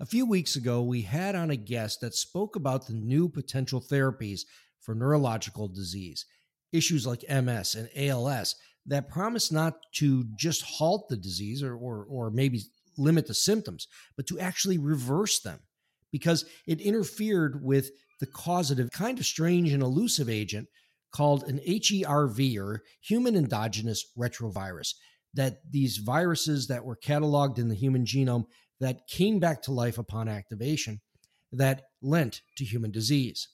A few weeks ago, we had on a guest that spoke about the new potential therapies for neurological disease, issues like MS and ALS that promise not to just halt the disease or maybe limit the symptoms, but to actually reverse them because it interfered with the causative, kind of strange and elusive agent called an HERV, or human endogenous retrovirus, that these viruses that were cataloged in the human genome that came back to life upon activation that lent to human disease.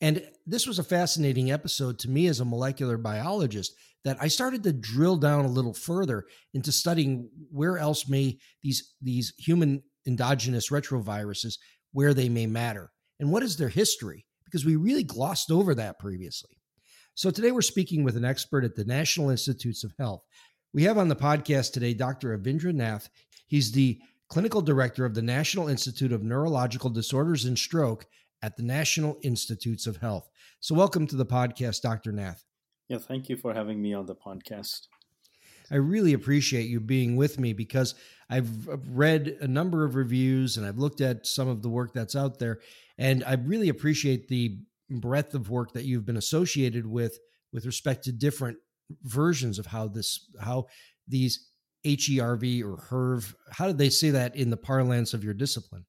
And this was a fascinating episode to me as a molecular biologist, that I started to drill down a little further into studying where else may these human endogenous retroviruses, where they may matter, and what is their history, because we really glossed over that previously. So today we're speaking with an expert at the National Institutes of Health. We have on the podcast today Dr. Avindra Nath. He's the Clinical Director of the National Institute of Neurological Disorders and Stroke at the National Institutes of Health. So welcome to the podcast, Dr. Nath. Yeah, thank you for having me on the podcast. I really appreciate you being with me because I've read a number of reviews and I've looked at some of the work that's out there, and I really appreciate the breadth of work that you've been associated with respect to different versions of how these HERV or HERV, how did they say that in the parlance of your discipline?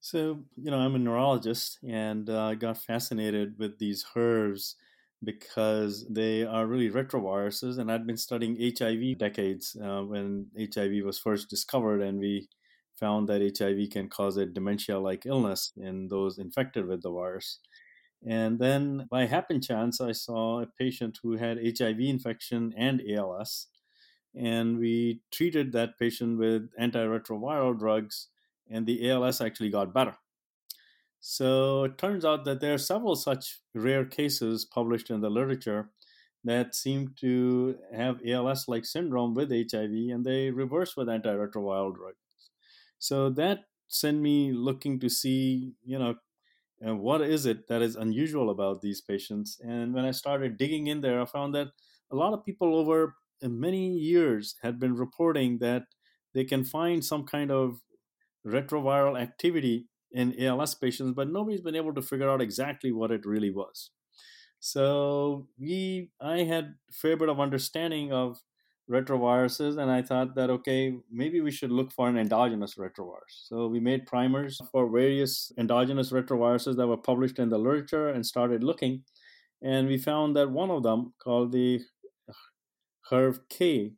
So, I'm a neurologist, and I got fascinated with these HERVs because they are really retroviruses, and I'd been studying HIV decades when HIV was first discovered, and we found that HIV can cause a dementia-like illness in those infected with the virus. And then by happen chance, I saw a patient who had HIV infection and ALS, and we treated that patient with antiretroviral drugs, and the ALS actually got better. So it turns out that there are several such rare cases published in the literature that seem to have ALS-like syndrome with HIV, and they reverse with antiretroviral drugs. So that sent me looking to see, what is it that is unusual about these patients. And when I started digging in there, I found that a lot of people over many years had been reporting that they can find some kind of retroviral activity in ALS patients, but nobody's been able to figure out exactly what it really was. So I had a fair bit of understanding of retroviruses, and I thought that, okay, maybe we should look for an endogenous retrovirus. So we made primers for various endogenous retroviruses that were published in the literature and started looking. And we found that one of them, called the HERV-K,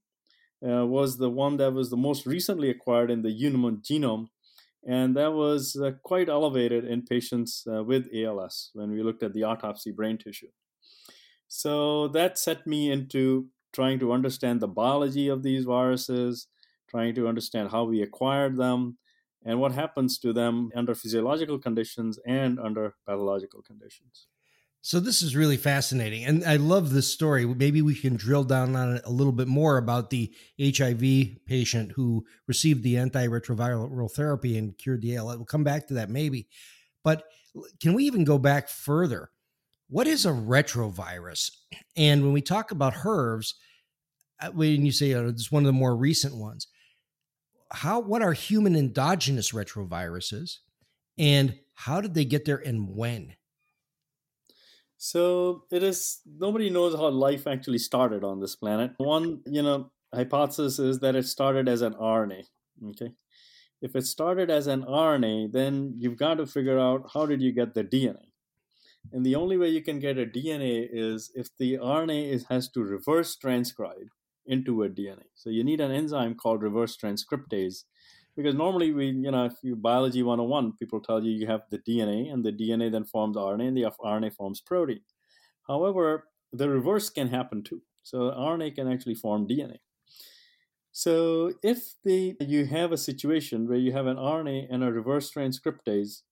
was the one that was the most recently acquired in the human genome, and that was quite elevated in patients with ALS when we looked at the autopsy brain tissue. So that set me into trying to understand the biology of these viruses, trying to understand how we acquired them, and what happens to them under physiological conditions and under pathological conditions. So this is really fascinating, and I love this story. Maybe we can drill down on it a little bit more about the HIV patient who received the antiretroviral therapy and cured the ALS. We'll come back to that maybe, but can we even go back further? What is a retrovirus? And when we talk about HERVs, when you say it's one of the more recent ones, what are human endogenous retroviruses, and how did they get there and when? So nobody knows how life actually started on this planet. One, hypothesis is that it started as an RNA, okay? If it started as an RNA, then you've got to figure out how did you get the DNA. And the only way you can get a DNA is if the RNA has to reverse transcribe into a DNA. So you need an enzyme called reverse transcriptase, because normally we, if you biology 101, people tell you have the DNA, and the DNA then forms RNA, and the RNA forms protein. However, the reverse can happen too. So RNA can actually form DNA. So if you have a situation where you have an RNA and a reverse transcriptase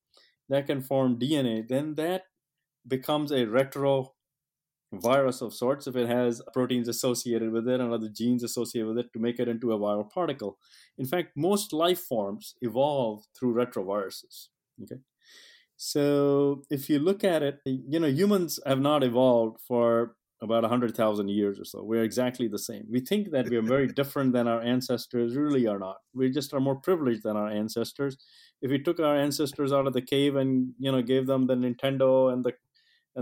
that can form DNA, then that becomes a retrovirus of sorts if it has proteins associated with it and other genes associated with it to make it into a viral particle. In fact, most life forms evolve through retroviruses. Okay. So if you look at it, humans have not evolved for about 100,000 years or so. We're exactly the same. We think that we are very different than our ancestors, really are not. We just are more privileged than our ancestors. If we took our ancestors out of the cave and gave them the Nintendo and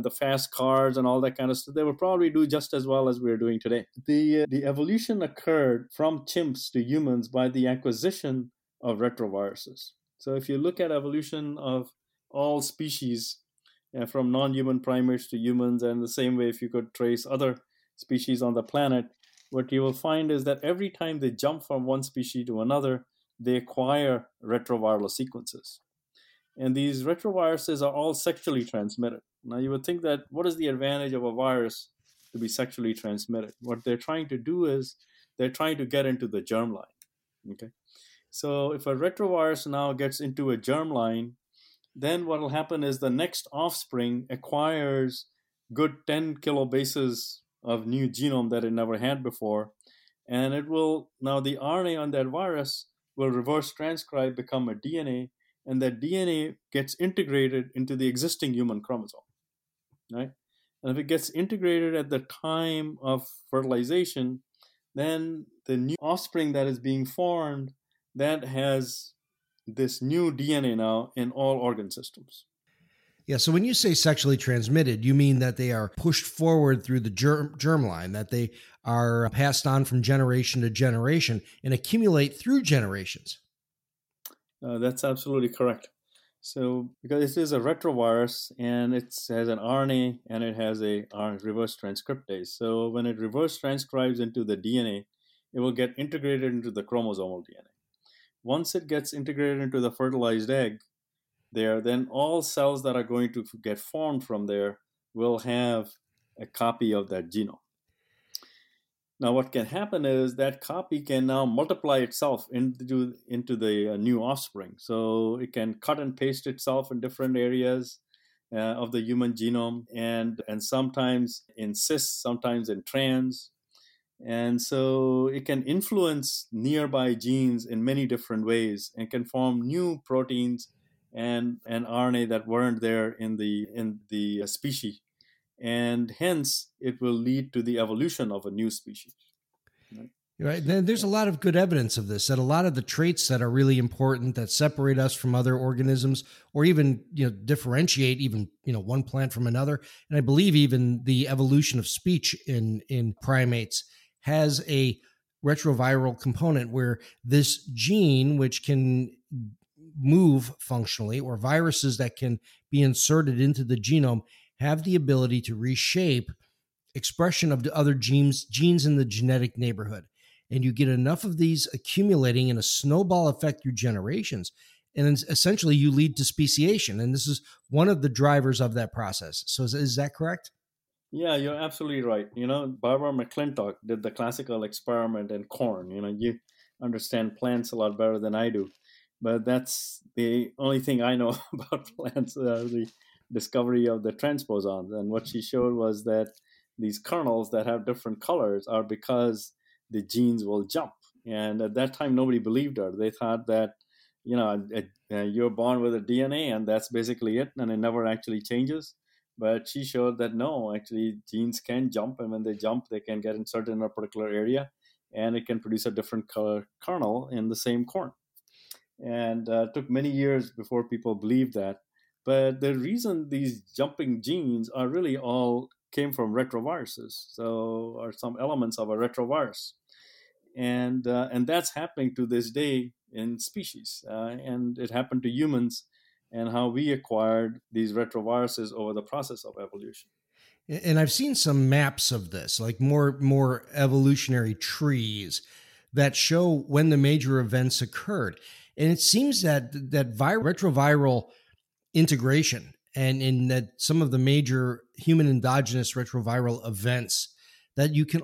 the fast cars and all that kind of stuff, they would probably do just as well as we're doing today. The evolution occurred from chimps to humans by the acquisition of retroviruses. So if you look at evolution of all species, from non-human primates to humans, and the same way if you could trace other species on the planet, what you will find is that every time they jump from one species to another, they acquire retroviral sequences. And these retroviruses are all sexually transmitted. Now, you would think that what is the advantage of a virus to be sexually transmitted? What they're trying to do is they're trying to get into the germline. Okay, so if a retrovirus now gets into a germline, then what will happen is the next offspring acquires good 10 kilobases of new genome that it never had before. And it will, now the RNA on that virus will reverse transcribe, become a DNA, and that DNA gets integrated into the existing human chromosome, right? And if it gets integrated at the time of fertilization, then the new offspring that is being formed, that has this new DNA now in all organ systems. Yeah, so when you say sexually transmitted, you mean that they are pushed forward through the germline, that they are passed on from generation to generation and accumulate through generations. That's absolutely correct. So because this is a retrovirus and it has an RNA and it has a reverse transcriptase. So when it reverse transcribes into the DNA, it will get integrated into the chromosomal DNA. Once it gets integrated into the fertilized egg there, then all cells that are going to get formed from there will have a copy of that genome. Now, what can happen is that copy can now multiply itself into the new offspring. So it can cut and paste itself in different areas of the human genome, and sometimes in cis, sometimes in trans. And so it can influence nearby genes in many different ways and can form new proteins and RNA that weren't there in the species. And hence, it will lead to the evolution of a new species. Right. Then there's a lot of good evidence of this, that a lot of the traits that are really important that separate us from other organisms, or even differentiate even one plant from another. And I believe even the evolution of speech in primates has a retroviral component where this gene, which can move functionally, or viruses that can be inserted into the genome, have the ability to reshape expression of the other genes in the genetic neighborhood. And you get enough of these accumulating in a snowball effect through generations. And essentially you lead to speciation. And this is one of the drivers of that process. So is that correct? Yeah, you're absolutely right. Barbara McClintock did the classical experiment in corn. You understand plants a lot better than I do, but that's the only thing I know about plants, the discovery of the transposons. And what she showed was that these kernels that have different colors are because the genes will jump. And at that time, nobody believed her. They thought that, you're born with a DNA and that's basically it, and it never actually changes. But she showed that no, actually genes can jump, and when they jump, they can get inserted in a particular area and it can produce a different color kernel in the same corn. And it took many years before people believed that. But the reason these jumping genes are really all came from retroviruses, so are some elements of a retrovirus, and that's happening to this day in species, and it happened to humans, and how we acquired these retroviruses over the process of evolution. And I've seen some maps of this, like more evolutionary trees that show when the major events occurred, and it seems that retroviral integration. And in that some of the major human endogenous retroviral events that you can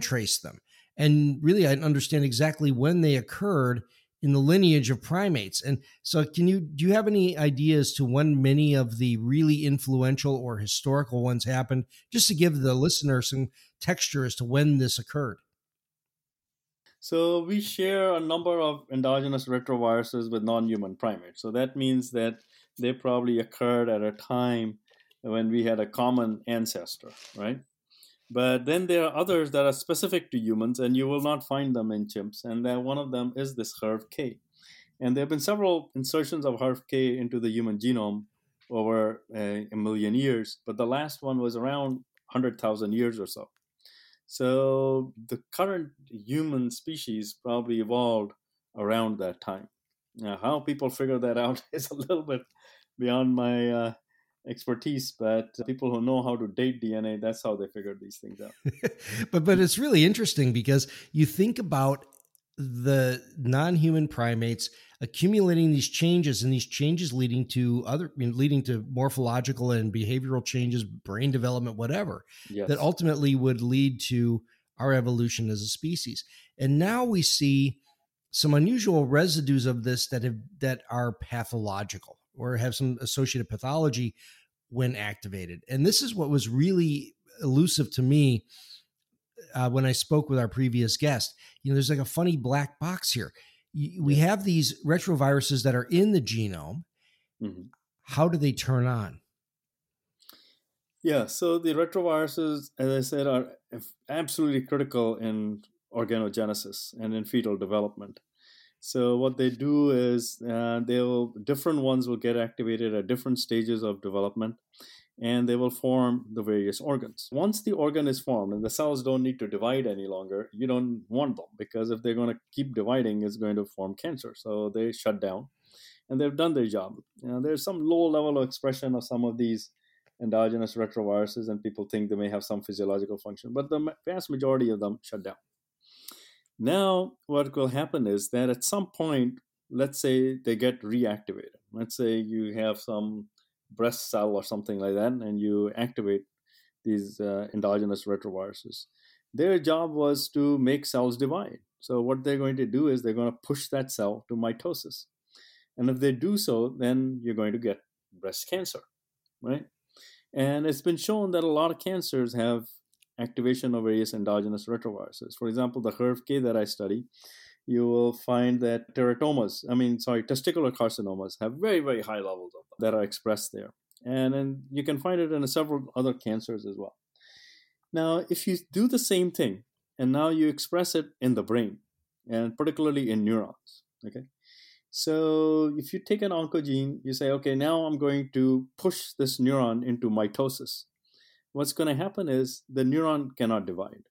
trace them. And really, I didn't understand exactly when they occurred in the lineage of primates. And so do you have any ideas to when many of the really influential or historical ones happened, just to give the listener some texture as to when this occurred? So we share a number of endogenous retroviruses with non-human primates. So that means that they probably occurred at a time when we had a common ancestor, right? But then there are others that are specific to humans, and you will not find them in chimps. And then one of them is this HERV-K. And there have been several insertions of HERV-K into the human genome over a million years, but the last one was around 100,000 years or so. So the current human species probably evolved around that time. Now, how people figure that out is a little bit beyond my expertise, but people who know how to date DNA, that's how they figured these things out. But it's really interesting because you think about the non-human primates accumulating these changes, and these changes leading to leading to morphological and behavioral changes, brain development, whatever, yes, that ultimately would lead to our evolution as a species. And now we see some unusual residues of this that are pathological or have some associated pathology when activated. And this is what was really elusive to me when I spoke with our previous guest. You know, there's like a funny black box here. We have these retroviruses that are in the genome. Mm-hmm. How do they turn on? Yeah, so the retroviruses, as I said, are absolutely critical in organogenesis and in fetal development. So what they do is different ones will get activated at different stages of development, and they will form the various organs. Once the organ is formed and the cells don't need to divide any longer, you don't want them, because if they're going to keep dividing, it's going to form cancer. So they shut down, and they've done their job. There's some low level of expression of some of these endogenous retroviruses, and people think they may have some physiological function, but the vast majority of them shut down. Now, what will happen is that at some point, let's say they get reactivated. Let's say you have some breast cell or something like that, and you activate these endogenous retroviruses. Their job was to make cells divide. So what they're going to do is they're going to push that cell to mitosis. And if they do so, then you're going to get breast cancer, right? And it's been shown that a lot of cancers have activation of various endogenous retroviruses. For example, the HERV-K that I study, you will find that testicular carcinomas have very, very high levels of them that are expressed there. And you can find it in several other cancers as well. Now, if you do the same thing, and now you express it in the brain, and particularly in neurons, okay? So if you take an oncogene, you say, okay, now I'm going to push this neuron into mitosis. What's going to happen is the neuron cannot divide,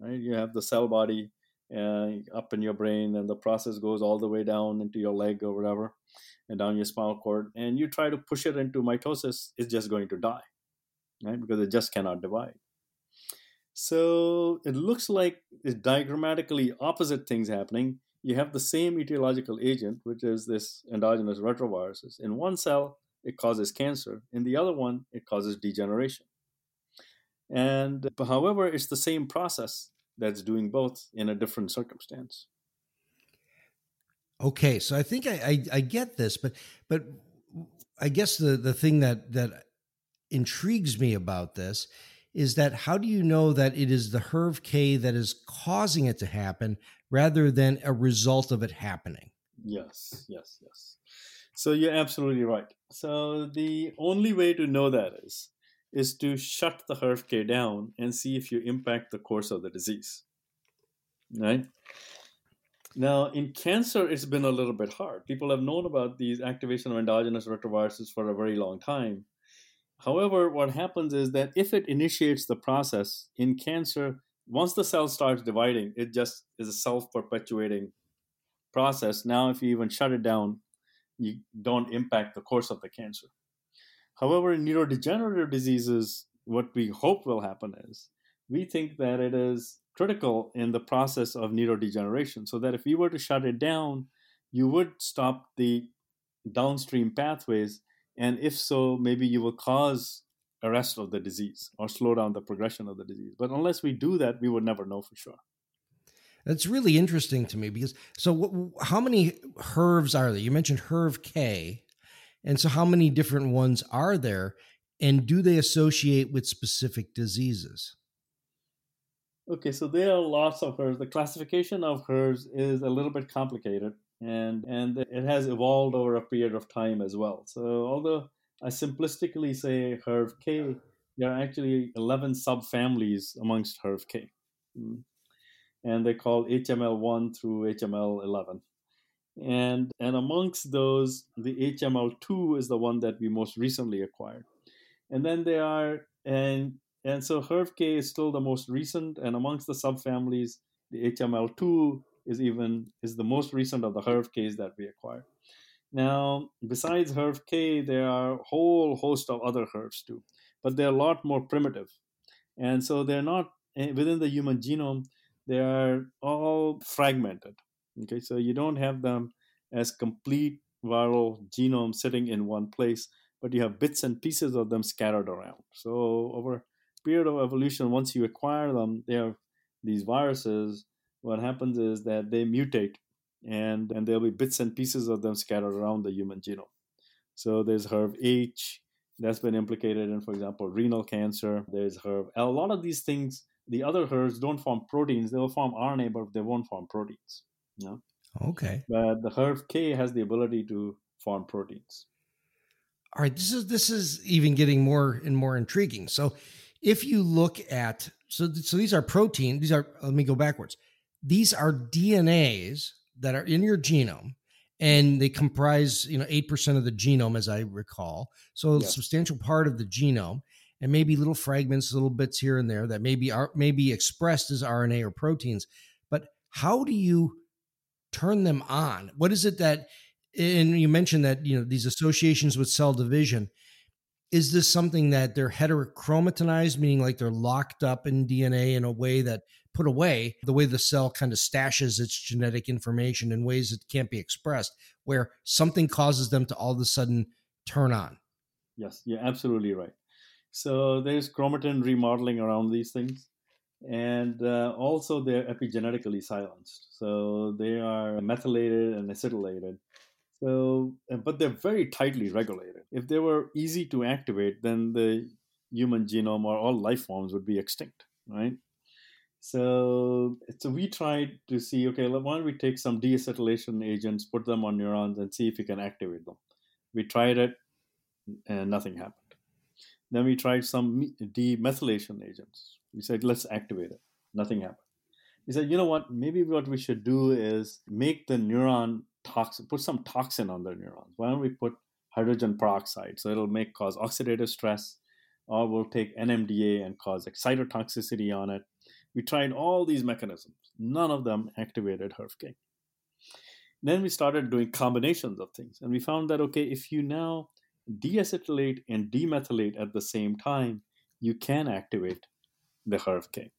right? You have the cell body up in your brain, and the process goes all the way down into your leg or whatever, and down your spinal cord, and you try to push it into mitosis, it's just going to die, right? Because it just cannot divide. So it looks like it's diagrammatically opposite things happening. You have the same etiological agent, which is this endogenous retroviruses. In one cell, it causes cancer. In the other one, it causes degeneration. And however, it's the same process that's doing both in a different circumstance. Okay, so I think I get this, but I guess the thing that intrigues me about this is that how do you know that it is the HERV-K that is causing it to happen rather than a result of it happening? Yes. So you're absolutely right. So the only way to know that is to shut the HERV-K down and see if you impact the course of the disease, right? Now, in cancer, it's been a little bit hard. People have known about these activation of endogenous retroviruses for a very long time. However, what happens is that if it initiates the process in cancer, once the cell starts dividing, it just is a self-perpetuating process. Now, if you even shut it down, you don't impact the course of the cancer. However, in neurodegenerative diseases, what we hope will happen is we think that it is critical in the process of neurodegeneration, so that if we were to shut it down, you would stop the downstream pathways. And if so, maybe you will cause arrest of the disease or slow down the progression of the disease. But unless we do that, we would never know for sure. That's really interesting to me because, so how many HERVs are there? You mentioned HERV-K. And so how many different ones are there, and do they associate with specific diseases? Okay, so there are lots of HERVs. The classification of HERVs is a little bit complicated, and it has evolved over a period of time as well. So although I simplistically say HERV-K, there are actually 11 subfamilies amongst HERV-K. And they're called HML1 through HML11. And amongst those, the HML2 is the one that we most recently acquired. And then there are, and so HERV-K is still the most recent, and amongst the subfamilies, the HML2 is the most recent of the HERV-Ks that we acquired. Now, besides HERV-K, there are a whole host of other HERVs too, but they're a lot more primitive. And so they're not, within the human genome, they are all fragmented. Okay, so you don't have them as complete viral genome sitting in one place, but you have bits and pieces of them scattered around. So over a period of evolution, once you acquire them, they are these viruses. What happens is that they mutate, and there'll be bits and pieces of them scattered around the human genome. So there's HERV-H that's been implicated in, for example, renal cancer. There's HERV-L. A lot of these things, the other HERVs don't form proteins. They'll form RNA, but they won't form proteins. No. Okay. But the HERV-K has the ability to form proteins. All right. This is even getting more and more intriguing. So if you look at, so these are protein, let me go backwards. These are DNAs that are in your genome, and they comprise, 8% of the genome, as I recall. So a substantial part of the genome, and maybe little fragments, little bits here and there that maybe expressed as RNA or proteins. But how do you turn them on? What is it that, and you mentioned that, these associations with cell division, is this something that they're heterochromatinized, meaning like they're locked up in DNA in a way that put away the way the cell kind of stashes its genetic information in ways that can't be expressed, where something causes them to all of a sudden turn on? Yes, you're absolutely right. So there's chromatin remodeling around these things. And also they're epigenetically silenced. So they are methylated and acetylated. So, but they're very tightly regulated. If they were easy to activate, then the human genome or all life forms would be extinct, right? So we tried to see, okay, why don't we take some deacetylation agents, put them on neurons, and see if we can activate them. We tried it, and nothing happened. Then we tried some demethylation agents. We said, let's activate it. Nothing happened. He said, you know what? Maybe what we should do is make the neuron toxic, put some toxin on the neurons. Why don't we put hydrogen peroxide? So it'll cause oxidative stress, or we'll take NMDA and cause excitotoxicity on it. We tried all these mechanisms. None of them activated HERV-K. Then we started doing combinations of things. And we found that, okay, if you now deacetylate and demethylate at the same time, you can activate the HERV-K,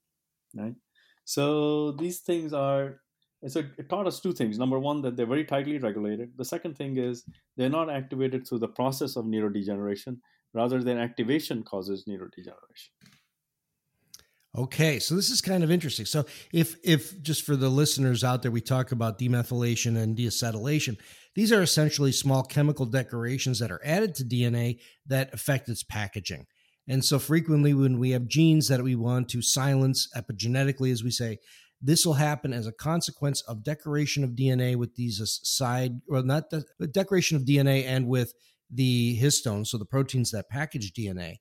right? So these things are, so it taught us two things. Number one, that they're very tightly regulated. The second thing is they're not activated through the process of neurodegeneration, rather than activation causes neurodegeneration. Okay, so this is kind of interesting. So if just for the listeners out there, we talk about demethylation and deacetylation, these are essentially small chemical decorations that are added to DNA that affect its packaging. And so frequently when we have genes that we want to silence epigenetically, as we say, this will happen as a consequence of decoration of DNA with these decoration of DNA and with the histones, so the proteins that package DNA,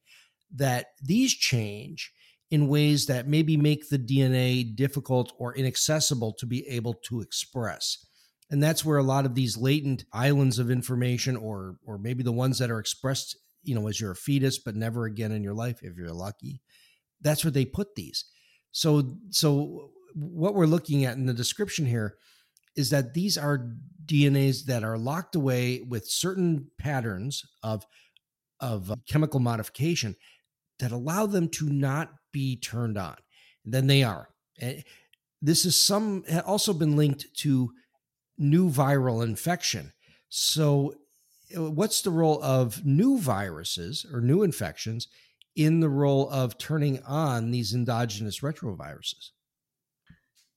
that these change in ways that maybe make the DNA difficult or inaccessible to be able to express. And that's where a lot of these latent islands of information or maybe the ones that are expressed as you're a fetus, but never again in your life, if you're lucky, that's where they put these. So what we're looking at in the description here is that these are DNAs that are locked away with certain patterns of chemical modification that allow them to not be turned on. And then they are. And this is also been linked to new viral infection. So what's the role of new viruses or new infections in the role of turning on these endogenous retroviruses?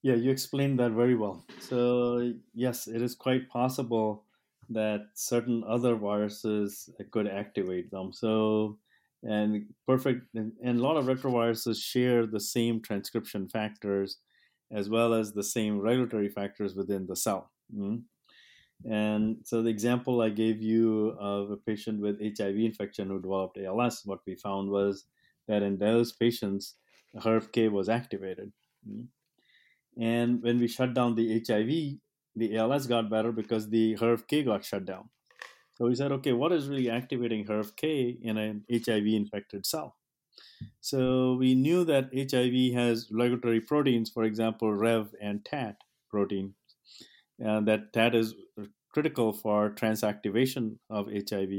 Yeah, you explained that very well. So yes, it is quite possible that certain other viruses could activate them. So, and a lot of retroviruses share the same transcription factors as well as the same regulatory factors within the cell. And so the example I gave you of a patient with HIV infection who developed ALS, what we found was that in those patients, HERV-K was activated. And when we shut down the HIV, the ALS got better because the HERV-K got shut down. So we said, okay, what is really activating HERV-K in an HIV-infected cell? So we knew that HIV has regulatory proteins, for example, REV and TAT protein, and that TAT is critical for transactivation of HIV,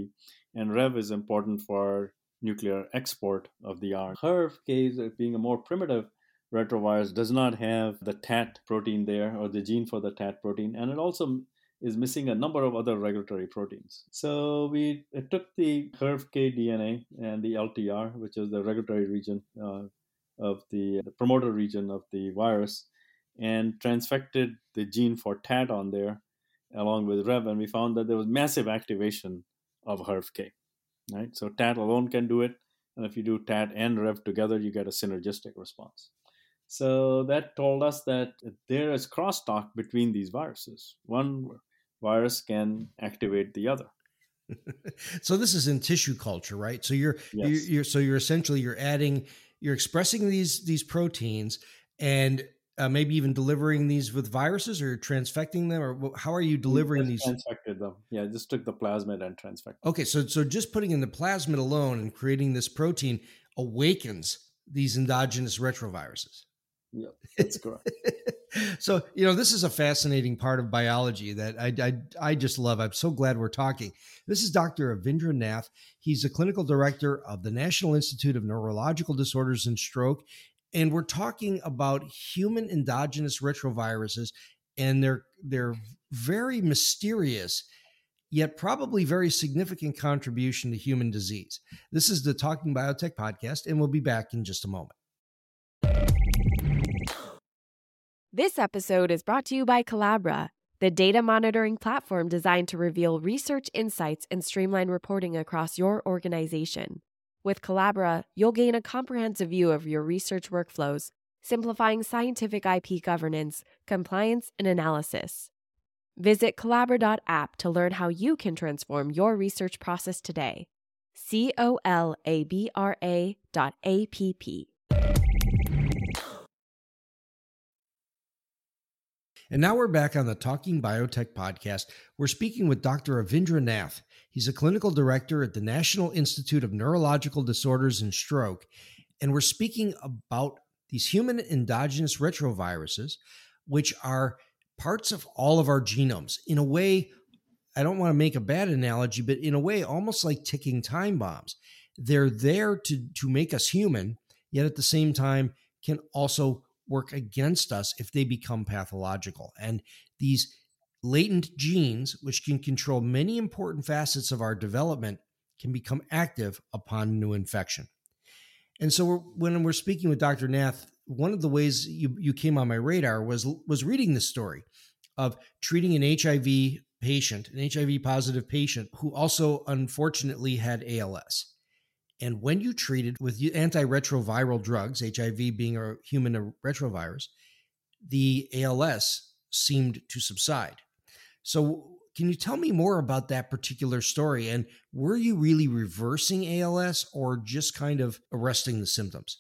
and REV is important for nuclear export of the RNA. HERV-K, being a more primitive retrovirus, does not have the TAT protein there, or the gene for the TAT protein, and it also is missing a number of other regulatory proteins. So we took the HERV-K DNA and the LTR, which is the regulatory region of the promoter region of the virus, and transfected the gene for TAT on there along with REV, and we found that there was massive activation of HERV-K. Right? So TAT alone can do it, and if you do TAT and REV together, you get a synergistic response. So that told us that there is crosstalk between these viruses. One virus can activate the other. So this is in tissue culture, right? So you're expressing these proteins and maybe even delivering these with viruses or transfecting them, or how are you delivering these? Transfected them. Yeah, just took the plasmid and transfected. Okay, so just putting in the plasmid alone and creating this protein awakens these endogenous retroviruses. Yeah, that's correct. So, this is a fascinating part of biology that I just love. I'm so glad we're talking. This is Dr. Avindra Nath. He's the clinical director of the National Institute of Neurological Disorders and Stroke. And we're talking about human endogenous retroviruses, and they're very mysterious, yet probably very significant contribution to human disease. This is the Talking Biotech podcast, and we'll be back in just a moment. This episode is brought to you by Colabra, the data monitoring platform designed to reveal research insights and streamline reporting across your organization. With Colabra, you'll gain a comprehensive view of your research workflows, simplifying scientific IP governance, compliance, and analysis. Visit Colabra.app to learn how you can transform your research process today. Colabra.app. And now we're back on the Talking Biotech podcast. We're speaking with Dr. Avindra Nath. He's a clinical director at the National Institute of Neurological Disorders and Stroke. And we're speaking about these human endogenous retroviruses, which are parts of all of our genomes. In a way, I don't want to make a bad analogy, but in a way, almost like ticking time bombs. They're there to make us human, yet at the same time can also work against us if they become pathological. And these latent genes, which can control many important facets of our development, can become active upon new infection. And so when we're speaking with Dr. Nath, one of the ways you came on my radar was reading this story of treating an HIV positive patient who also unfortunately had ALS. And when you treated with antiretroviral drugs, HIV being a human retrovirus, the ALS seemed to subside. So can you tell me more about that particular story? And were you really reversing ALS or just kind of arresting the symptoms?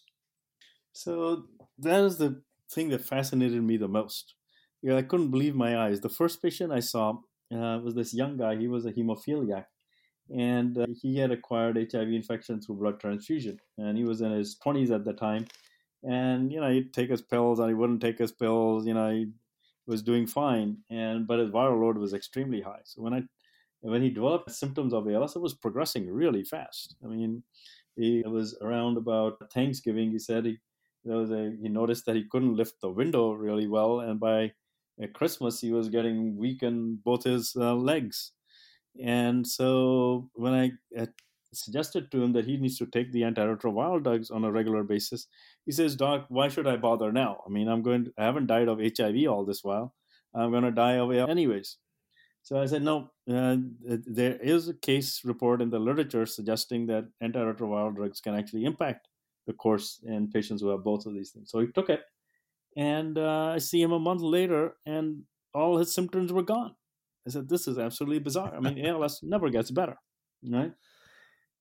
So that is the thing that fascinated me the most. Yeah, I couldn't believe my eyes. The first patient I saw was this young guy. He was a hemophiliac, and he had acquired HIV infection through blood transfusion. And he was in his 20s at the time. And, he'd take his pills and he wouldn't take his pills. He was doing fine, but his viral load was extremely high. So when he developed symptoms of ALS, it was progressing really fast. I mean, it was around about Thanksgiving, he said he noticed that he couldn't lift the window really well, and by Christmas he was getting weak in both his legs. And so when I suggested to him that he needs to take the antiretroviral drugs on a regular basis. He says, "Doc, why should I bother now? I mean, I haven't died of HIV all this while. I'm going to die of it anyways." So I said, no, there is a case report in the literature suggesting that antiretroviral drugs can actually impact the course in patients who have both of these things. So he took it, and I see him a month later, and all his symptoms were gone. I said, this is absolutely bizarre. I mean, ALS never gets better, right?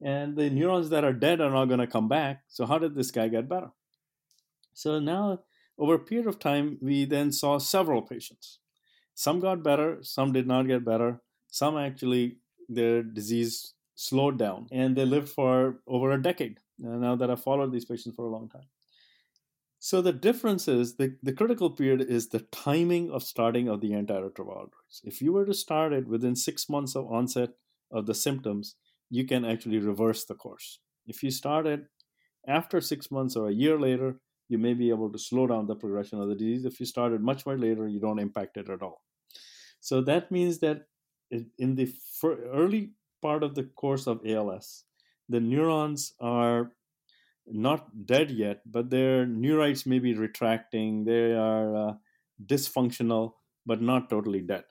And the neurons that are dead are not going to come back. So how did this guy get better? So now, over a period of time, we then saw several patients. Some got better, some did not get better. Some actually, their disease slowed down, and they lived for over a decade. Now that I followed these patients for a long time. So the difference is, the critical period is the timing of starting of the antiretroviral drugs. If you were to start it within 6 months of onset of the symptoms, you can actually reverse the course. If you start it after 6 months or a year later, you may be able to slow down the progression of the disease. If you start it much, much later, you don't impact it at all. So that means that in the early part of the course of ALS, the neurons are not dead yet, but their neurites may be retracting. They are dysfunctional, but not totally dead.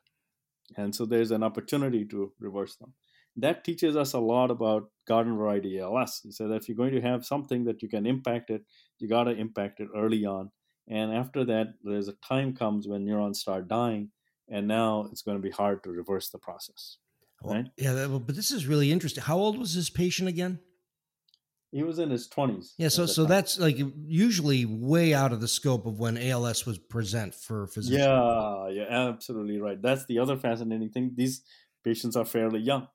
And so there's an opportunity to reverse them. That teaches us a lot about garden variety ALS. So that if you're going to have something that you can impact it, you got to impact it early on. And after that, there's a time comes when neurons start dying, and now it's going to be hard to reverse the process. Right? Yeah, but this is really interesting. How old was this patient again? He was in his 20s. Yeah, so that's like usually way out of the scope of when ALS was present for physicians. Yeah, absolutely right. That's the other fascinating thing. These patients are fairly young,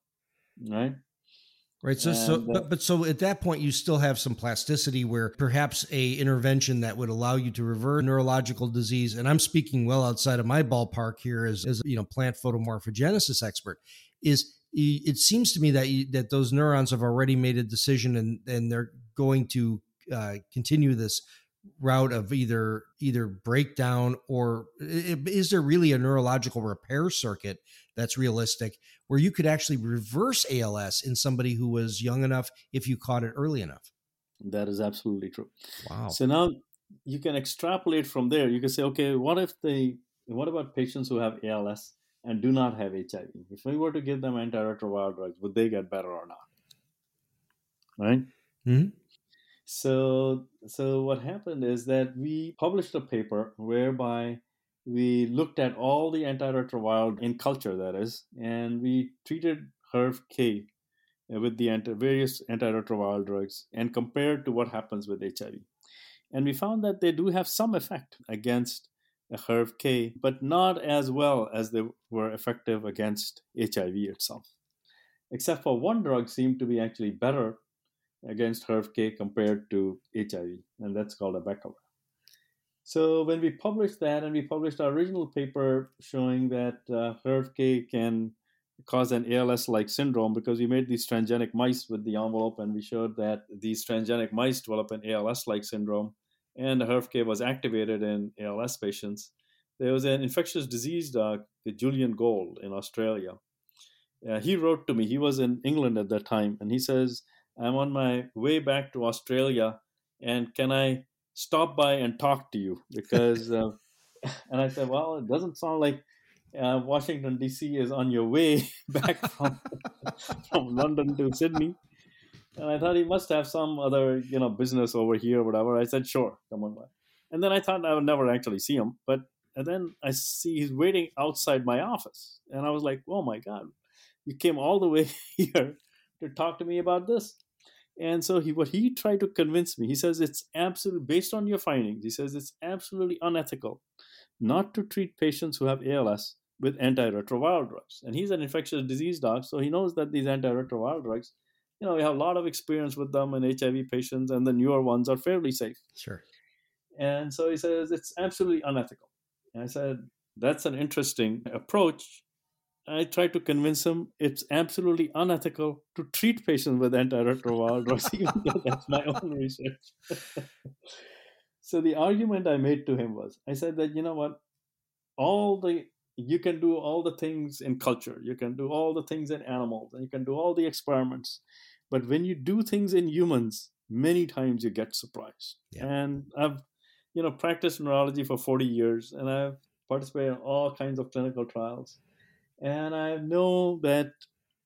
right? Right. So at that point, you still have some plasticity where perhaps a intervention that would allow you to reverse neurological disease. And I'm speaking well outside of my ballpark here as plant photomorphogenesis expert. It seems to me that those neurons have already made a decision and they're going to continue this route of either breakdown, or is there really a neurological repair circuit that's realistic where you could actually reverse ALS in somebody who was young enough if you caught it early enough? That is absolutely true. Wow. So now you can extrapolate from there. You can say, okay, what about patients who have ALS and do not have HIV? If we were to give them antiretroviral drugs, would they get better or not? Right? Mm-hmm. So what happened is that we published a paper whereby we looked at all the antiretroviral in culture, that is, and we treated HERV-K with the various antiretroviral drugs and compared to what happens with HIV. And we found that they do have some effect against HERV-K, but not as well as they were effective against HIV itself. Except for one drug seemed to be actually better against HERV-K compared to HIV, and that's called abecavir. So when we published that, and we published our original paper showing that HERV-K can cause an ALS-like syndrome, because we made these transgenic mice with the envelope, and we showed that these transgenic mice develop an ALS-like syndrome, and HERV-K was activated in ALS patients. There was an infectious disease doc, Julian Gold, in Australia. He wrote to me. He was in England at that time, and he says, "I'm on my way back to Australia, and can I stop by and talk to you?" Because, and I said, well, it doesn't sound like Washington, D.C. is on your way back from London to Sydney. And I thought he must have some other, business over here or whatever. I said, sure, come on by. And then I thought I would never actually see him. But then I see he's waiting outside my office. And I was like, oh, my God, you came all the way here to talk to me about this. And so he tried to convince me. He says, it's absolutely, based on your findings, he says, it's absolutely unethical not to treat patients who have ALS with antiretroviral drugs. And he's an infectious disease doc, so he knows that these antiretroviral drugs, we have a lot of experience with them in HIV patients, and the newer ones are fairly safe. Sure. And so he says, it's absolutely unethical. And I said, that's an interesting approach. I tried to convince him it's absolutely unethical to treat patients with antiretroviral drugs, even though that's my own research. So the argument I made to him was, I said that, you can do all the things in culture, you can do all the things in animals, and you can do all the experiments, But when you do things in humans, many times you get surprised. Yeah. And I've, practiced neurology for 40 years, and I've participated in all kinds of clinical trials. And I know that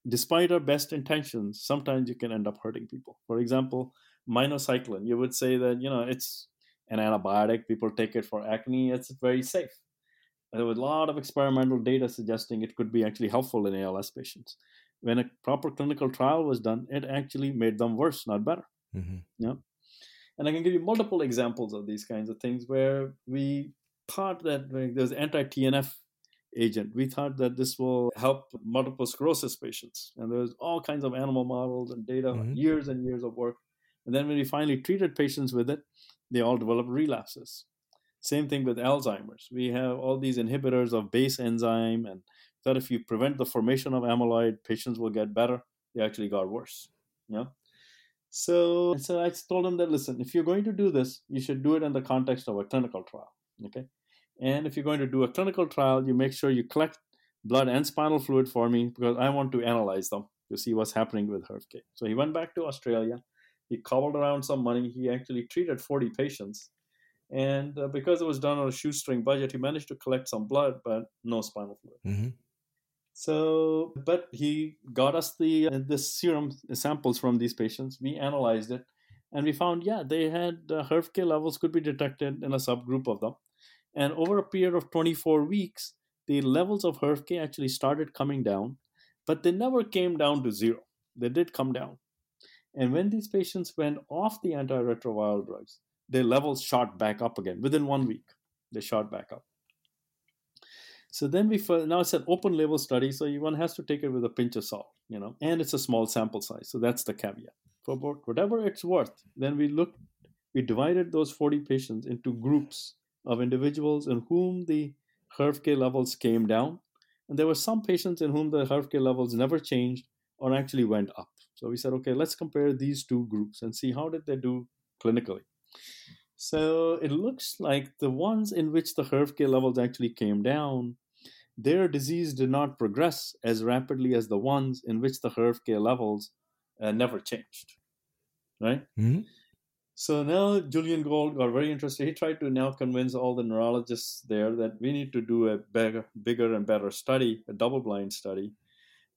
despite our best intentions, sometimes you can end up hurting people. For example, minocycline, you would say that, it's an antibiotic. People take it for acne. It's very safe. There was a lot of experimental data suggesting it could be actually helpful in ALS patients. When a proper clinical trial was done, it actually made them worse, not better. Mm-hmm. Yeah. And I can give you multiple examples of these kinds of things where we thought that there's anti-TNF agent. We thought that this will help multiple sclerosis patients. And there's all kinds of animal models and data, mm-hmm. years and years of work. And then when we finally treated patients with it, they all developed relapses. Same thing with Alzheimer's. We have all these inhibitors of base enzyme, and that if you prevent the formation of amyloid, patients will get better. They actually got worse. So I told them that, listen, if you're going to do this, you should do it in the context of a clinical trial. Okay. And if you're going to do a clinical trial, you make sure you collect blood and spinal fluid for me, because I want to analyze them to see what's happening with HERV-K. So he went back to Australia. He cobbled around some money. He actually treated 40 patients. And because it was done on a shoestring budget, he managed to collect some blood, but no spinal fluid. Mm-hmm. So, but he got us the serum samples from these patients. We analyzed it, and we found, they had HERV-K levels could be detected in a subgroup of them. And over a period of 24 weeks, the levels of HERV-K actually started coming down, but they never came down to zero. They did come down. And when these patients went off the antiretroviral drugs, their levels shot back up again. Within 1 week, they shot back up. So then now it's an open label study, so one has to take it with a pinch of salt, and it's a small sample size. So that's the caveat. For about whatever it's worth, then we divided those 40 patients into groups of individuals in whom the HERV-K levels came down. And there were some patients in whom the HERV-K levels never changed or actually went up. So we said, okay, let's compare these two groups and see how did they do clinically. So it looks like the ones in which the HERV-K levels actually came down, their disease did not progress as rapidly as the ones in which the HERV-K levels never changed, right? Mm-hmm. So now Julian Gold got very interested. He tried to now convince all the neurologists there that we need to do a bigger and better study, a double-blind study,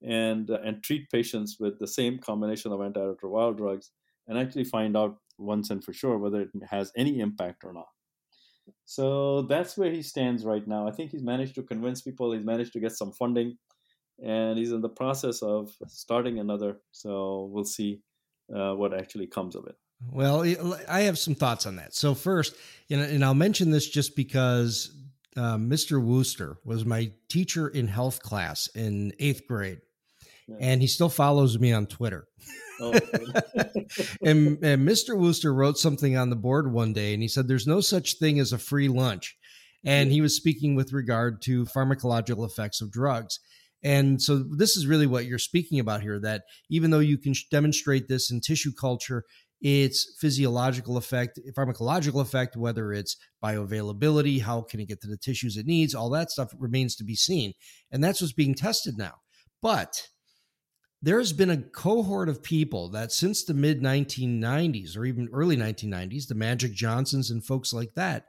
and treat patients with the same combination of antiretroviral drugs and actually find out once and for sure whether it has any impact or not. So that's where he stands right now. I think he's managed to convince people. He's managed to get some funding, and he's in the process of starting another. So we'll see what actually comes of it. Well, I have some thoughts on that. So first, and I'll mention this just because Mr. Wooster was my teacher in health class in 8th grade, and he still follows me on Twitter. Oh. and Mr. Wooster wrote something on the board one day, and he said, there's no such thing as a free lunch. And he was speaking with regard to pharmacological effects of drugs. And so this is really what you're speaking about here, that even though you can demonstrate this in tissue culture, its physiological effect, pharmacological effect, whether it's bioavailability, how can it get to the tissues it needs, all that stuff remains to be seen. And that's what's being tested now. But there's been a cohort of people that since the mid-1990s or even early 1990s, the Magic Johnsons and folks like that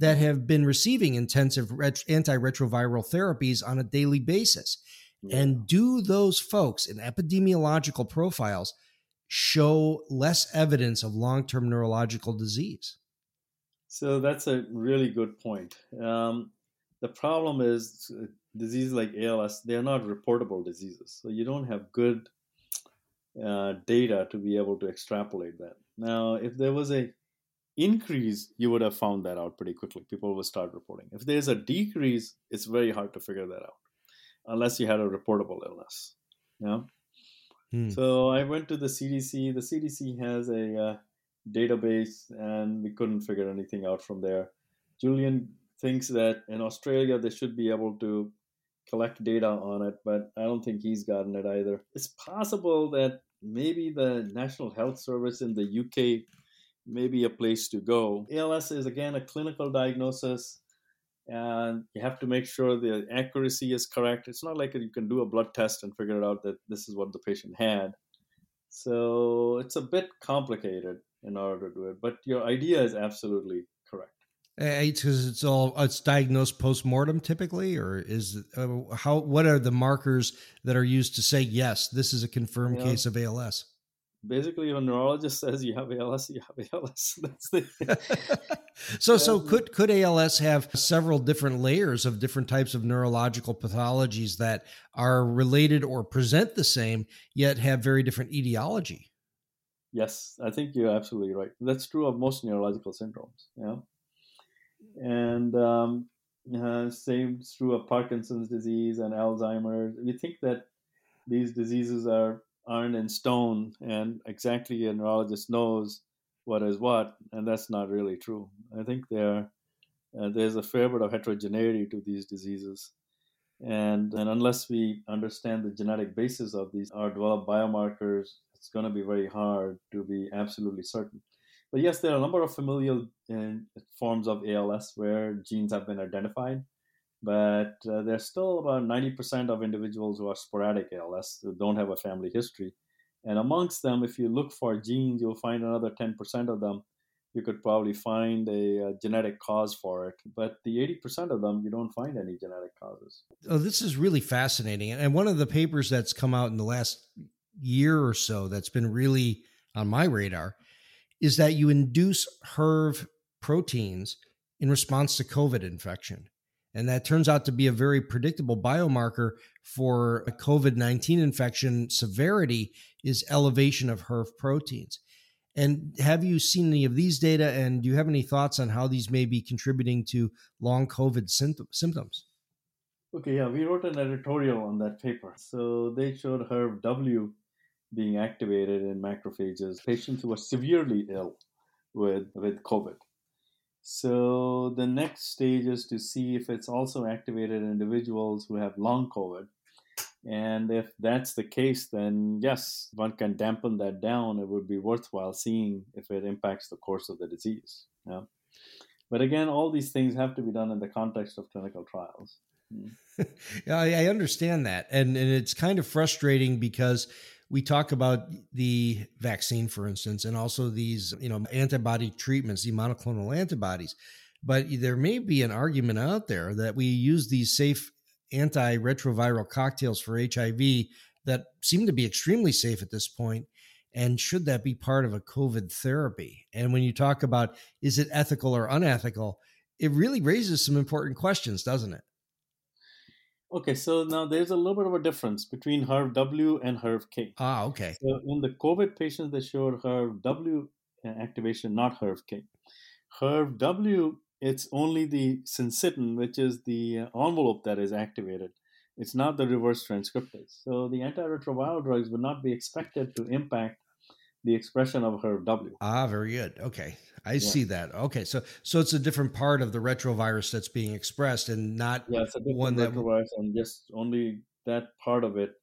have been receiving intensive antiretroviral therapies on a daily basis. Yeah. And do those folks in epidemiological profiles show less evidence of long-term neurological disease? So that's a really good point. The problem is diseases like ALS, they're not reportable diseases. So you don't have good data to be able to extrapolate that. Now, if there was an increase, you would have found that out pretty quickly. People would start reporting. If there's a decrease, it's very hard to figure that out unless you had a reportable illness. Yeah. So I went to the CDC. The CDC has a database, and we couldn't figure anything out from there. Julian thinks that in Australia they should be able to collect data on it, but I don't think he's gotten it either. It's possible that maybe the National Health Service in the UK may be a place to go. ALS is, again, a clinical diagnosis, and you have to make sure the accuracy is correct. It's not like you can do a blood test and figure it out that this is what the patient had. So it's a bit complicated in order to do it, but your idea is absolutely correct. It's because it's diagnosed post-mortem typically, or is how? What are the markers that are used to say, yes, this is a confirmed case of ALS? Basically, if a neurologist says you have ALS, you have ALS. That's the So could ALS have several different layers of different types of neurological pathologies that are related or present the same, yet have very different etiology? Yes, I think you're absolutely right. That's true of most neurological syndromes. Yeah, and same is true of Parkinson's disease and Alzheimer's. We think that these diseases aren't in stone, and exactly a neurologist knows what is what, and that's not really true. I think there's a fair bit of heterogeneity to these diseases, and unless we understand the genetic basis of these or develop biomarkers, it's going to be very hard to be absolutely certain. But yes, there are a number of familial forms of ALS where genes have been identified, but there's still about 90% of individuals who are sporadic ALS, who don't have a family history. And amongst them, if you look for genes, you'll find another 10% of them. You could probably find a genetic cause for it, but the 80% of them, you don't find any genetic causes. Oh, this is really fascinating. And one of the papers that's come out in the last year or so that's been really on my radar is that you induce HERV proteins in response to COVID infection. And that turns out to be a very predictable biomarker for a COVID-19 infection severity is elevation of HERV proteins. And have you seen any of these data? And do you have any thoughts on how these may be contributing to long COVID symptoms? Okay, yeah, we wrote an editorial on that paper. So they showed HERV-W being activated in macrophages, patients who were severely ill with COVID. So the next stage is to see if it's also activated in individuals who have long COVID. And if that's the case, then yes, one can dampen that down. It would be worthwhile seeing if it impacts the course of the disease. Yeah. But again, all these things have to be done in the context of clinical trials. Yeah, I understand that. And it's kind of frustrating because we talk about the vaccine, for instance, and also these, antibody treatments, the monoclonal antibodies. But there may be an argument out there that we use these safe antiretroviral cocktails for HIV that seem to be extremely safe at this point. And should that be part of a COVID therapy? And when you talk about, is it ethical or unethical, it really raises some important questions, doesn't it? Okay, so now there's a little bit of a difference between HERV-W and HERV-K. Ah, okay. So in the COVID patients, they showed HERV-W activation, not HERV-K. HERV-W, it's only the syncytin, which is the envelope that is activated. It's not the reverse transcriptase. So the antiretroviral drugs would not be expected to impact the expression of HERV-W. Ah, very good. Okay. I see that. Okay. So it's a different part of the retrovirus that's being expressed and not it's a different one that retrovirus and just only that part of it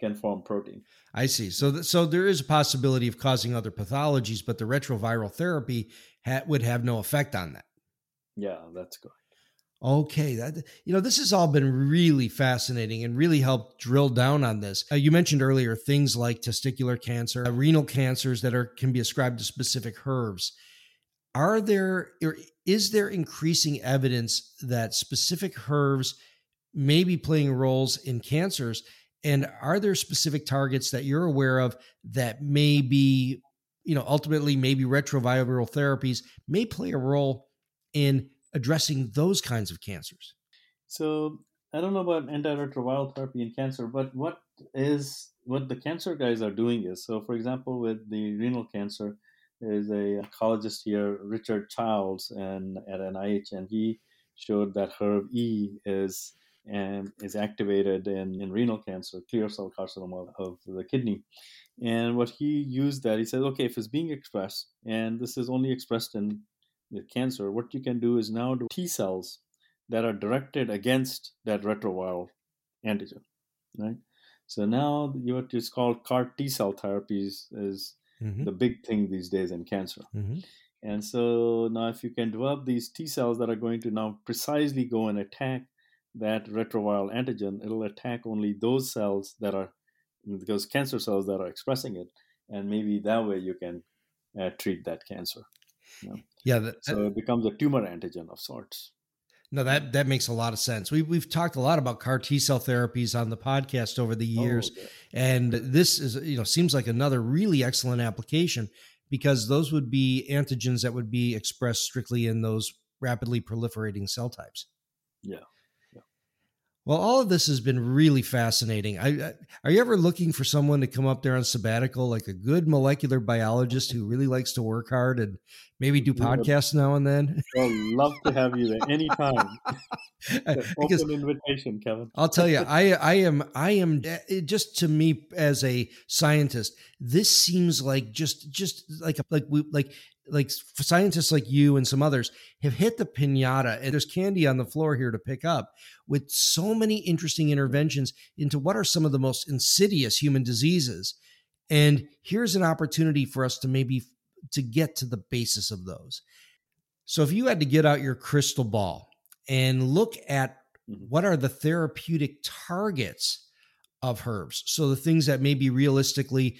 can form protein. I see. So there is a possibility of causing other pathologies, but the retroviral therapy would have no effect on that. Yeah, that's correct. Okay. This has all been really fascinating and really helped drill down on this. You mentioned earlier things like testicular cancer, renal cancers that can be ascribed to specific HERVs. Is there increasing evidence that specific HERVs may be playing roles in cancers? And are there specific targets that you're aware of that may be, ultimately maybe retroviral therapies may play a role in addressing those kinds of cancers? So I don't know about antiretroviral therapy in cancer, but what the cancer guys are doing is, so for example, with the renal cancer, there's an oncologist here, Richard Childs, at NIH, and he showed that HERV-E is activated in renal cancer, clear cell carcinoma of the kidney. And what he used that, he said, okay, if it's being expressed, and this is only expressed in the cancer, what you can do is now do T cells that are directed against that retroviral antigen, right? So now what is called CAR T cell therapies is the big thing these days in cancer. Mm-hmm. And so now if you can develop these T cells that are going to now precisely go and attack that retroviral antigen, it'll attack only those cancer cells that are expressing it. and maybe that way you can treat that cancer. You know? Yeah, so it becomes a tumor antigen of sorts. No, that makes a lot of sense. We've talked a lot about CAR T cell therapies on the podcast over the years, and this is seems like another really excellent application, because those would be antigens that would be expressed strictly in those rapidly proliferating cell types. Yeah. Well, all of this has been really fascinating. Are you ever looking for someone to come up there on sabbatical, like a good molecular biologist who really likes to work hard and maybe do podcasts now and then? I'd love to have you there anytime. Open invitation, Kevin. I'll tell you, I am just, to me as a scientist, this seems like just like scientists like you and some others have hit the pinata, and there's candy on the floor here to pick up, with so many interesting interventions into what are some of the most insidious human diseases. And here's an opportunity for us to maybe to get to the basis of those. So if you had to get out your crystal ball and look at what are the therapeutic targets of herbs, so the things that maybe realistically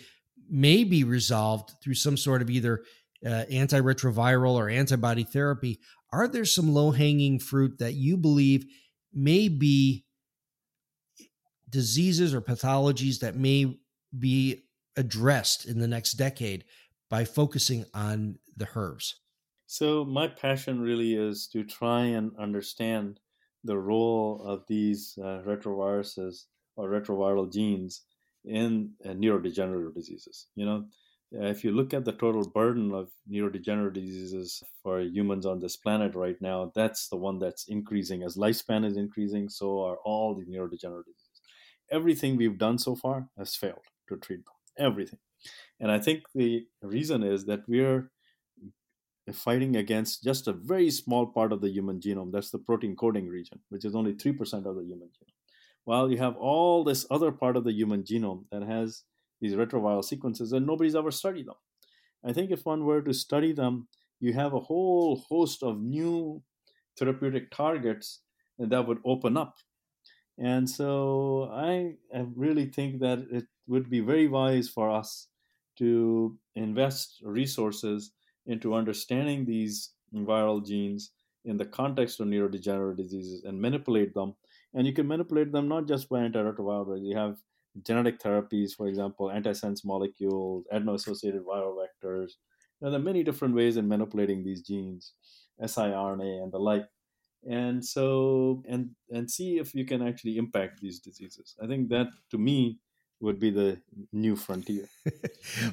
may be resolved through some sort of either antiretroviral or antibody therapy, are there some low-hanging fruit that you believe may be diseases or pathologies that may be addressed in the next decade by focusing on the herbs? So my passion really is to try and understand the role of these retroviruses or retroviral genes in neurodegenerative diseases. If you look at the total burden of neurodegenerative diseases for humans on this planet right now, that's the one that's increasing. As lifespan is increasing, so are all the neurodegenerative diseases. Everything we've done so far has failed to treat them, everything. And I think the reason is that we're fighting against just a very small part of the human genome. That's the protein coding region, which is only 3% of the human genome. While you have all this other part of the human genome that has these retroviral sequences, and nobody's ever studied them. I think if one were to study them, you have a whole host of new therapeutic targets that would open up. And so I really think that it would be very wise for us to invest resources into understanding these viral genes in the context of neurodegenerative diseases and manipulate them. And you can manipulate them not just by antiretroviral, but you have genetic therapies, for example, antisense molecules, adeno-associated viral vectors. There are many different ways in manipulating these genes, siRNA and the like. And so, and see if you can actually impact these diseases. I think that, to me, would be the new frontier.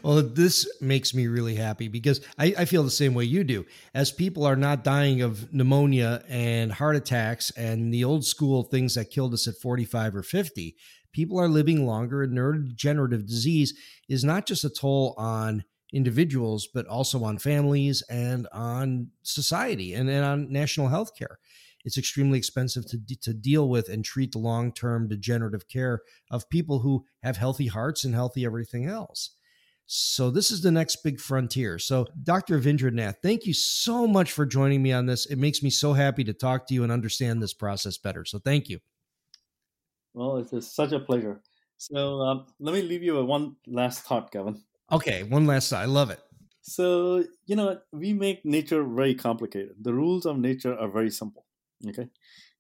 Well, this makes me really happy, because I feel the same way you do. As people are not dying of pneumonia and heart attacks and the old school things that killed us at 45 or 50, people are living longer, and neurodegenerative disease is not just a toll on individuals, but also on families and on society and on national health care. It's extremely expensive to deal with and treat the long-term degenerative care of people who have healthy hearts and healthy everything else. So this is the next big frontier. So Dr. Avindra Nath, thank you so much for joining me on this. It makes me so happy to talk to you and understand this process better. So thank you. Well, it's such a pleasure. So let me leave you with one last thought, Kevin. Okay, one last thought. I love it. So, we make nature very complicated. The rules of nature are very simple. Okay,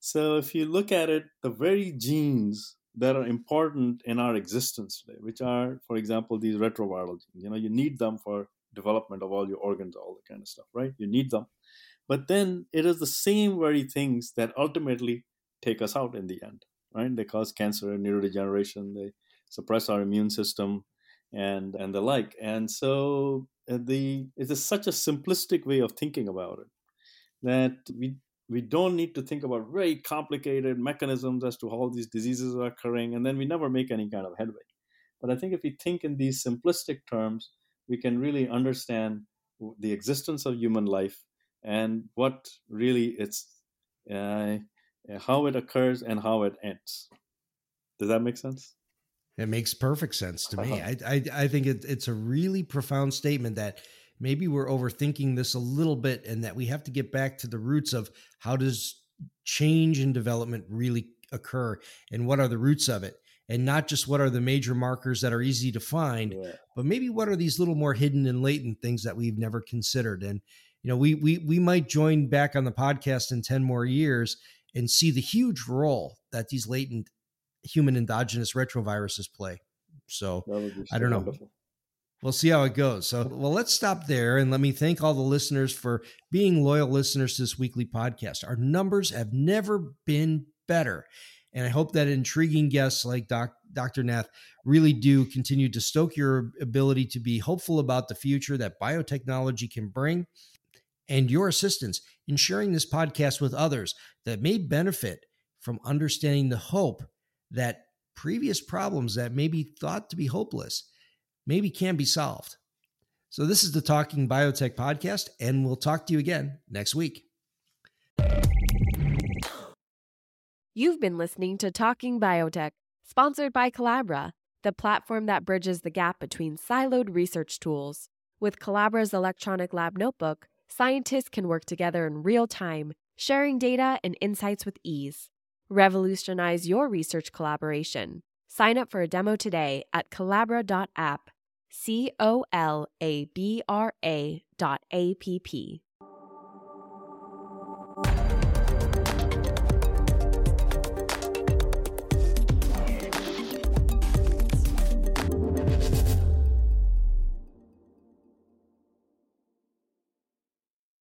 so if you look at it, the very genes that are important in our existence today, which are, for example, these retroviral genes, you need them for development of all your organs, all that kind of stuff, right? You need them. But then it is the same very things that ultimately take us out in the end, right? They cause cancer and neurodegeneration, they suppress our immune system and the like. And so it is such a simplistic way of thinking about it that we don't need to think about very complicated mechanisms as to how these diseases are occurring, and then we never make any kind of headway. But I think if we think in these simplistic terms, we can really understand the existence of human life and what really it's, how it occurs and how it ends. Does that make sense? It makes perfect sense to me. I think it's a really profound statement that maybe we're overthinking this a little bit, and that we have to get back to the roots of how does change and development really occur, and what are the roots of it? and not just what are the major markers that are easy to find, but maybe what are these little more hidden and latent things that we've never considered. And, you know, we might join back on the podcast in 10 more years and see the huge role that these latent human endogenous retroviruses play. So I don't know. We'll see how it goes. So, well, let's stop there. And let me thank all the listeners for being loyal listeners to this weekly podcast. Our numbers have never been better. And I hope that intriguing guests like Dr. Nath really do continue to stoke your ability to be hopeful about the future that biotechnology can bring, and your assistance in sharing this podcast with others that may benefit from understanding the hope that previous problems that may be thought to be hopeless maybe can be solved. So this is the Talking Biotech podcast, and we'll talk to you again next week. You've been listening to Talking Biotech, sponsored by Colabra, the platform that bridges the gap between siloed research tools. With Colabra's electronic lab notebook, scientists can work together in real time, sharing data and insights with ease. Revolutionize your research collaboration. Sign up for a demo today at Colabra.app, Colabra.app.